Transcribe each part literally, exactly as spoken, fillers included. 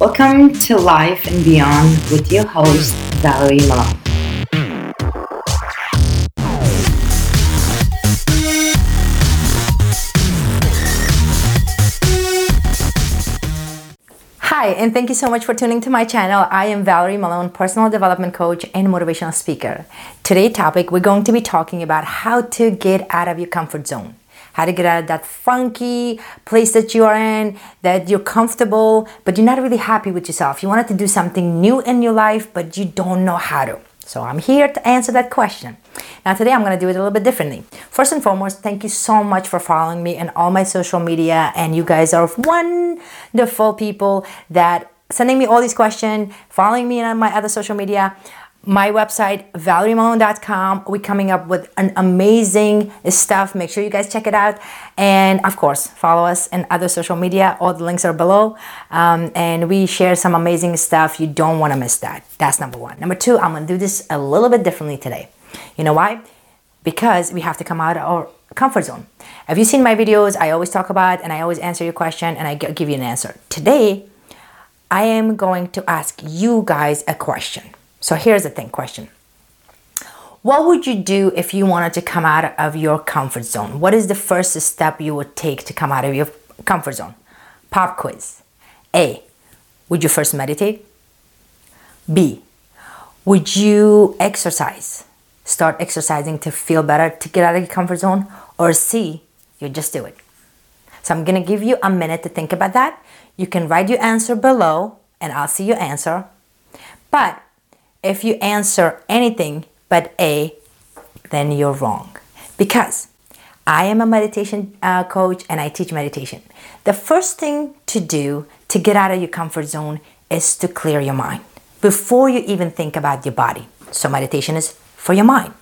Welcome to Life and Beyond with your host, Valerie Malone. Hi, and thank you so much for tuning to my channel. I am Valerie Malone, personal development coach and motivational speaker. Today's topic, we're going to be talking about how to get out of your comfort zone. How to get out of that funky place that you are in, that you're comfortable, but you're not really happy with yourself. You wanted to do something new in your life, but you don't know how to. So I'm here to answer that question. Now today I'm gonna do it a little bit differently. First and foremost, thank you so much for following me on all my social media, and you guys are wonderful people that sending me all these questions, following me on my other social media. My website, valerie malone dot com. We're coming up with an amazing stuff. Make sure you guys check it out. And of course, follow us on other social media. All the links are below. Um, and we share some amazing stuff. You don't want to miss that. That's number one. Number two, I'm going to do this a little bit differently today. You know why? Because we have to come out of our comfort zone. Have you seen my videos? I always talk about and I always answer your question and I give you an answer. Today, I am going to ask you guys a question. So here's the thing, question. What would you do if you wanted to come out of your comfort zone? What is the first step you would take to come out of your comfort zone? Pop quiz. A, would you first meditate? B, would you exercise? Start exercising to feel better, to get out of your comfort zone? Or C, you just do it. So I'm gonna give you a minute to think about that. You can write your answer below and I'll see your answer. But if you answer anything but A, then you're wrong. Because I am a meditation uh, coach and I teach meditation. The first thing to do to get out of your comfort zone is to clear your mind before you even think about your body. So meditation is for your mind.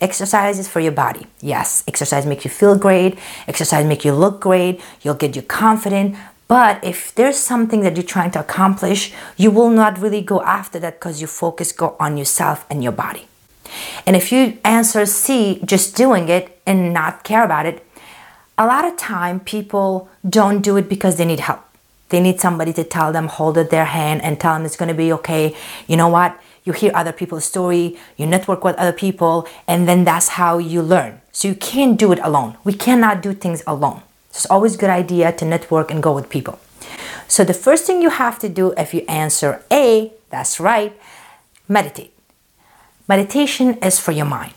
Exercise is for your body. Yes, exercise makes you feel great. Exercise makes you look great. You'll get you confident. But if there's something that you're trying to accomplish, you will not really go after that because your focus go on yourself and your body. And if you answer C, just doing it and not care about it, a lot of time people don't do it because they need help. They need somebody to tell them, hold their hand and tell them it's going to be okay. You know what? You hear other people's story, you network with other people, and then that's how you learn. So you can't do it alone. We cannot do things alone. It's always a good idea to network and go with people. So the first thing you have to do if you answer A, that's right, meditate. Meditation is for your mind,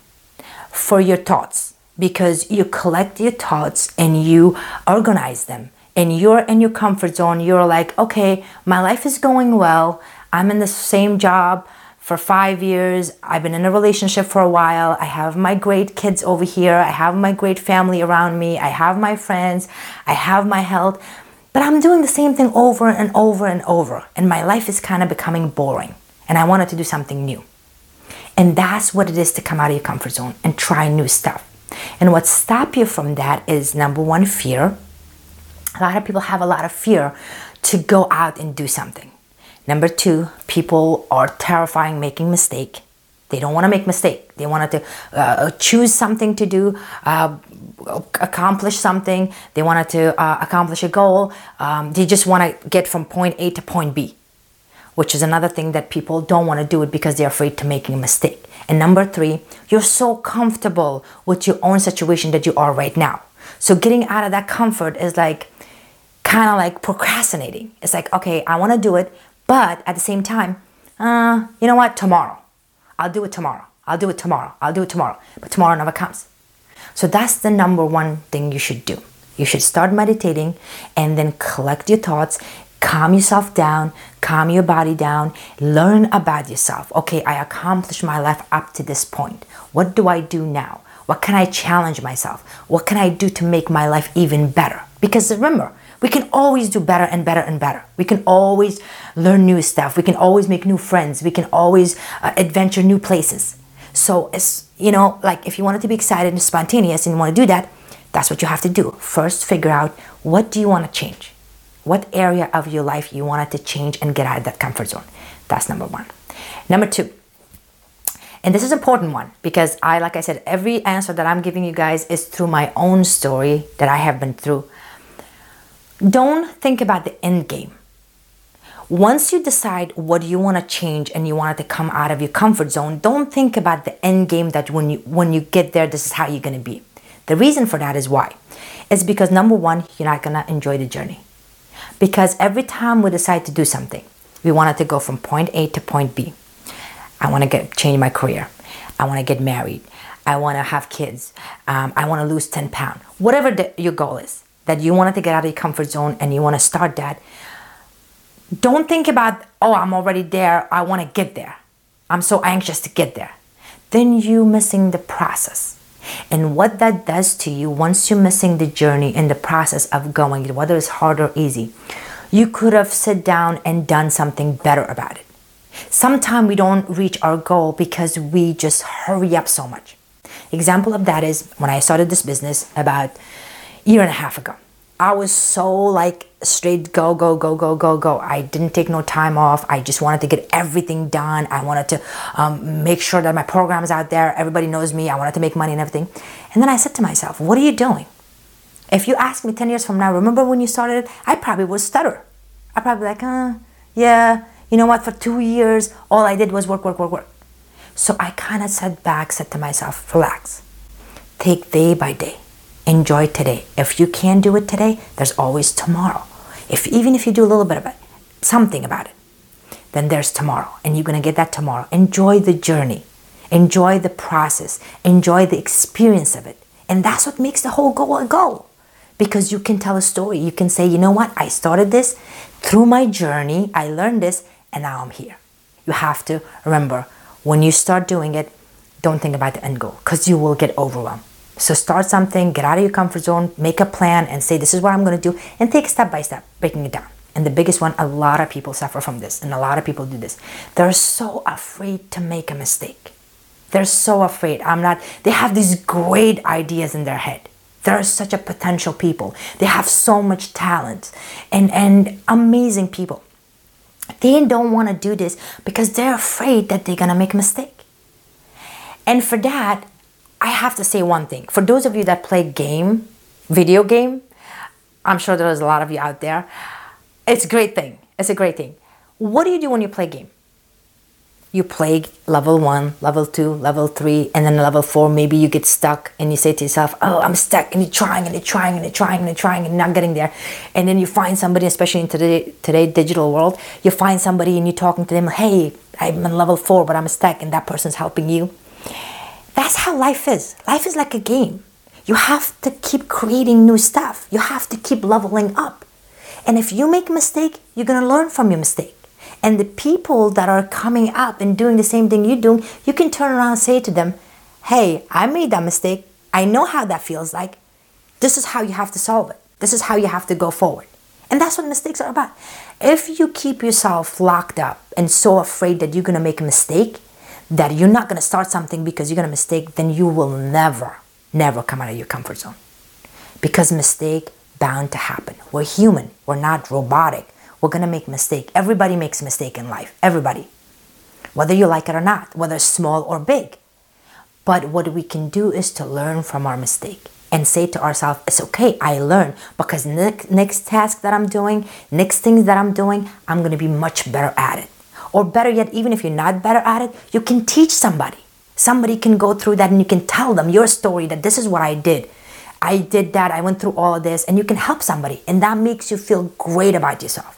for your thoughts, because you collect your thoughts and you organize them. And you're in your comfort zone. You're like, okay, my life is going well. I'm in the same job for five years. I've been in a relationship for a while. I have my great kids over here. I have my great family around me. I have my friends. I have my health. But I'm doing the same thing over and over and over. And my life is kind of becoming boring. And I wanted to do something new. And that's what it is to come out of your comfort zone and try new stuff. And what stops you from that is, number one, fear. A lot of people have a lot of fear to go out and do something. Number two, people are terrifying making mistake. They don't want to make mistake. They wanted to uh, choose something to do, uh, accomplish something. They wanted to uh, accomplish a goal. Um, they just want to get from point A to point B, which is another thing that people don't want to do it because they're afraid to making a mistake. And number three, you're so comfortable with your own situation that you are right now. So getting out of that comfort is like kind of like procrastinating. It's like, okay, I want to do it. But at the same time, uh, you know what, tomorrow, I'll do it tomorrow, I'll do it tomorrow, I'll do it tomorrow, but tomorrow never comes. So that's the number one thing you should do. You should start meditating and then collect your thoughts, calm yourself down, calm your body down, learn about yourself. Okay, I accomplished my life up to this point. What do I do now? What can I challenge myself? What can I do to make my life even better? Because remember, we can always do better and better and better. We can always learn new stuff. We can always make new friends. We can always uh, adventure new places. So, it's, you know, like if you wanted to be excited and spontaneous and you want to do that, that's what you have to do. First, figure out what do you want to change? What area of your life you wanted to change and get out of that comfort zone? That's number one. Number two. And this is an important one because I, like I said, every answer that I'm giving you guys is through my own story that I have been through. Don't think about the end game. Once you decide what you want to change and you want it to come out of your comfort zone, don't think about the end game that when you, when you get there, this is how you're going to be. The reason for that is why? It's because number one, you're not going to enjoy the journey. Because every time we decide to do something, we want it to go from point A to point B. I want to get change my career. I want to get married. I want to have kids. Um, I want to lose ten pounds. Whatever the, your goal is, that you wanted to get out of your comfort zone and you want to start that, don't think about, oh, I'm already there. I want to get there. I'm so anxious to get there. Then you're missing the process. And what that does to you, once you're missing the journey and the process of going, whether it's hard or easy, you could have sat down and done something better about it. Sometimes we don't reach our goal because we just hurry up so much. Example of that is when I started this business about a year and a half ago. I was so like straight go, go, go, go, go, go. I didn't take no time off. I just wanted to get everything done. I wanted to um, make sure that my program is out there. Everybody knows me. I wanted to make money and everything. And then I said to myself, what are you doing? If you ask me ten years from now, remember when you started it? I probably would stutter. I'd probably be like, uh, yeah, you know what? For two years, all I did was work, work, work, work. So I kind of sat back, said to myself, relax. Take day by day. Enjoy today. If you can't do it today, there's always tomorrow. If even if you do a little bit of it, something about it, then there's tomorrow, and you're going to get that tomorrow. Enjoy the journey. Enjoy the process. Enjoy the experience of it. And that's what makes the whole goal a goal. Because you can tell a story. You can say, you know what? I started this through my journey. I learned this, and now I'm here. You have to remember, when you start doing it, don't think about the end goal because you will get overwhelmed. So start something, get out of your comfort zone, make a plan and say, this is what I'm going to do, and take step by step, breaking it down. And the biggest one, a lot of people suffer from this, and a lot of people do this. They're so afraid to make a mistake. They're so afraid. I'm not, they have these great ideas in their head. They're such a potential people. They have so much talent and, and amazing people. They don't want to do this because they're afraid that they're going to make a mistake. And for that, I have to say one thing. For those of you that play game, video game, I'm sure there's a lot of you out there. It's a great thing. It's a great thing. What do you do when you play game? You play level one, level two, level three, and then level four. Maybe you get stuck and you say to yourself, oh, I'm stuck. And you're trying and you're trying and you're trying and you're trying and you're not getting there. And then you find somebody, especially in today, today digital world, you find somebody and you're talking to them, hey, I'm on level four, but I'm stuck, and that person's helping you. That's how life is. Life is like a game. You have to keep creating new stuff. You have to keep leveling up. And if you make a mistake, you're going to learn from your mistake. And the people that are coming up and doing the same thing you're doing, you can turn around and say to them, hey, I made that mistake. I know how that feels like. This is how you have to solve it. This is how you have to go forward. And that's what mistakes are about. If you keep yourself locked up and so afraid that you're going to make a mistake, that you're not going to start something because you're going to mistake, then you will never, never come out of your comfort zone. Because mistake bound to happen. We're human. We're not robotic. We're going to make mistake. Everybody makes mistake in life. Everybody. Whether you like it or not, whether it's small or big. But what we can do is to learn from our mistake and say to ourselves, it's okay, I learn. Because next, next task that I'm doing, next things that I'm doing, I'm going to be much better at it. Or better yet, even if you're not better at it, you can teach somebody. Somebody can go through that and you can tell them your story that this is what I did. I did that, I went through all of this, and you can help somebody. And that makes you feel great about yourself.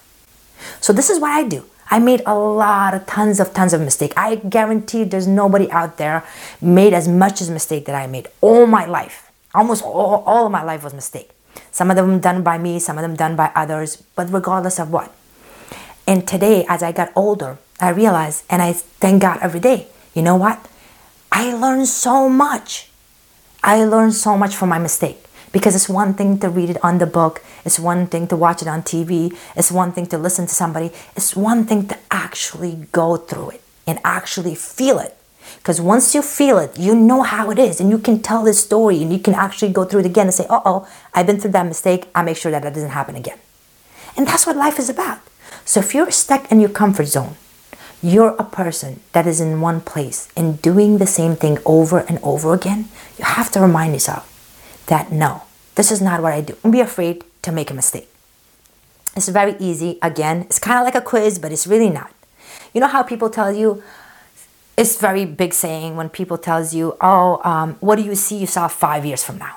So this is what I do. I made a lot of tons of tons of mistakes. I guarantee there's nobody out there made as much as mistake that I made all my life. Almost all, all of my life was mistake. Some of them done by me, some of them done by others, but regardless of what. And today, as I got older, I realized, and I thank God every day, you know what? I learned so much. I learned so much from my mistake. Because it's one thing to read it on the book. It's one thing to watch it on T V. It's one thing to listen to somebody. It's one thing to actually go through it and actually feel it. Because once you feel it, you know how it is. And you can tell this story and you can actually go through it again and say, uh-oh, I've been through that mistake. I'll make sure that that doesn't happen again. And that's what life is about. So if you're stuck in your comfort zone, you're a person that is in one place and doing the same thing over and over again, you have to remind yourself that no, this is not what I do. Don't be afraid to make a mistake. It's very easy. Again, it's kind of like a quiz, but it's really not. You know how people tell you, it's very big saying when people tells you, oh, um, what do you see yourself five years from now?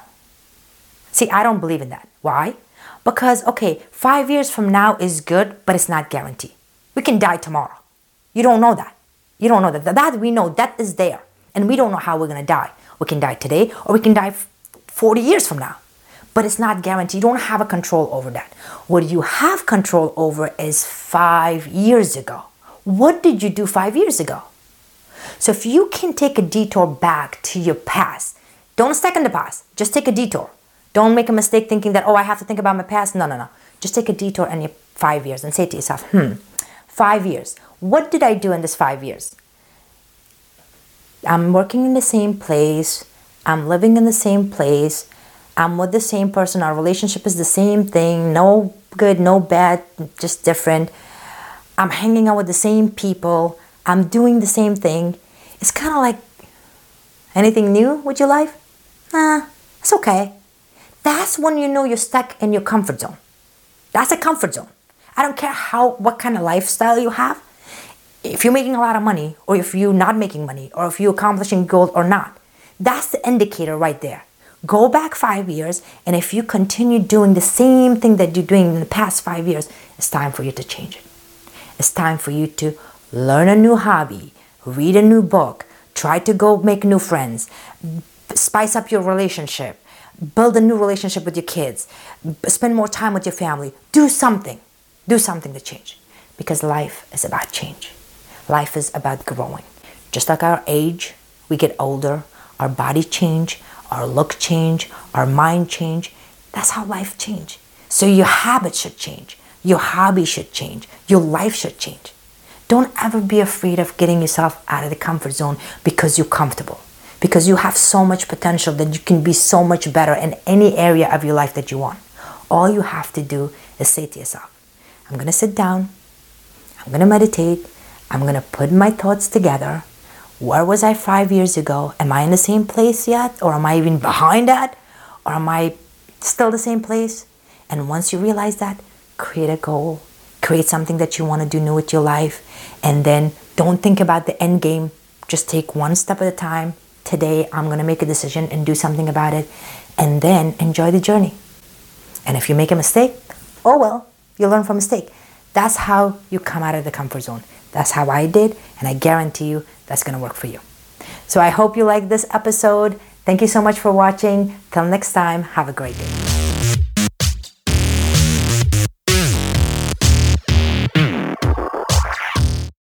See, I don't believe in that. Why? Because, okay, five years from now is good, but it's not guaranteed. We can die tomorrow. You don't know that. You don't know that. That we know, that is there. And we don't know how we're going to die. We can die today or we can die forty years from now. But it's not guaranteed. You don't have a control over that. What you have control over is five years ago. What did you do five years ago? So if you can take a detour back to your past, don't stuck in the past, just take a detour. Don't make a mistake thinking that, oh, I have to think about my past. No, no, no. Just take a detour in your five years and say to yourself, hmm, five years. What did I do in this five years? I'm working in the same place. I'm living in the same place. I'm with the same person. Our relationship is the same thing. No good, no bad, just different. I'm hanging out with the same people. I'm doing the same thing. It's kind of like, anything new with your life? Nah, it's okay. That's when you know you're stuck in your comfort zone. That's a comfort zone. I don't care how, what kind of lifestyle you have. If you're making a lot of money, or if you're not making money, or if you're accomplishing goals or not, that's the indicator right there. Go back five years, and if you continue doing the same thing that you're doing in the past five years, it's time for you to change it. It's time for you to learn a new hobby, read a new book, try to go make new friends, spice up your relationship, build a new relationship with your kids, spend more time with your family. Do something. Do something to change. Because life is about change. Life is about growing. Just like our age, we get older, our body change, our look change, our mind change. That's how life change. So your habits should change. Your hobby should change. Your life should change. Don't ever be afraid of getting yourself out of the comfort zone because you're comfortable. Because you have so much potential that you can be so much better in any area of your life that you want. All you have to do is say to yourself, I'm going to sit down, I'm going to meditate, I'm going to put my thoughts together. Where was I five years ago? Am I in the same place yet? Or am I even behind that? Or am I still the same place? And once you realize that, create a goal. Create something that you want to do new with your life. And then don't think about the end game. Just take one step at a time. Today, I'm going to make a decision and do something about it. And then enjoy the journey. And if you make a mistake, oh well, you learn from mistake. That's how you come out of the comfort zone. That's how I did. And I guarantee you that's going to work for you. So I hope you like this episode. Thank you so much for watching. Till next time, have a great day.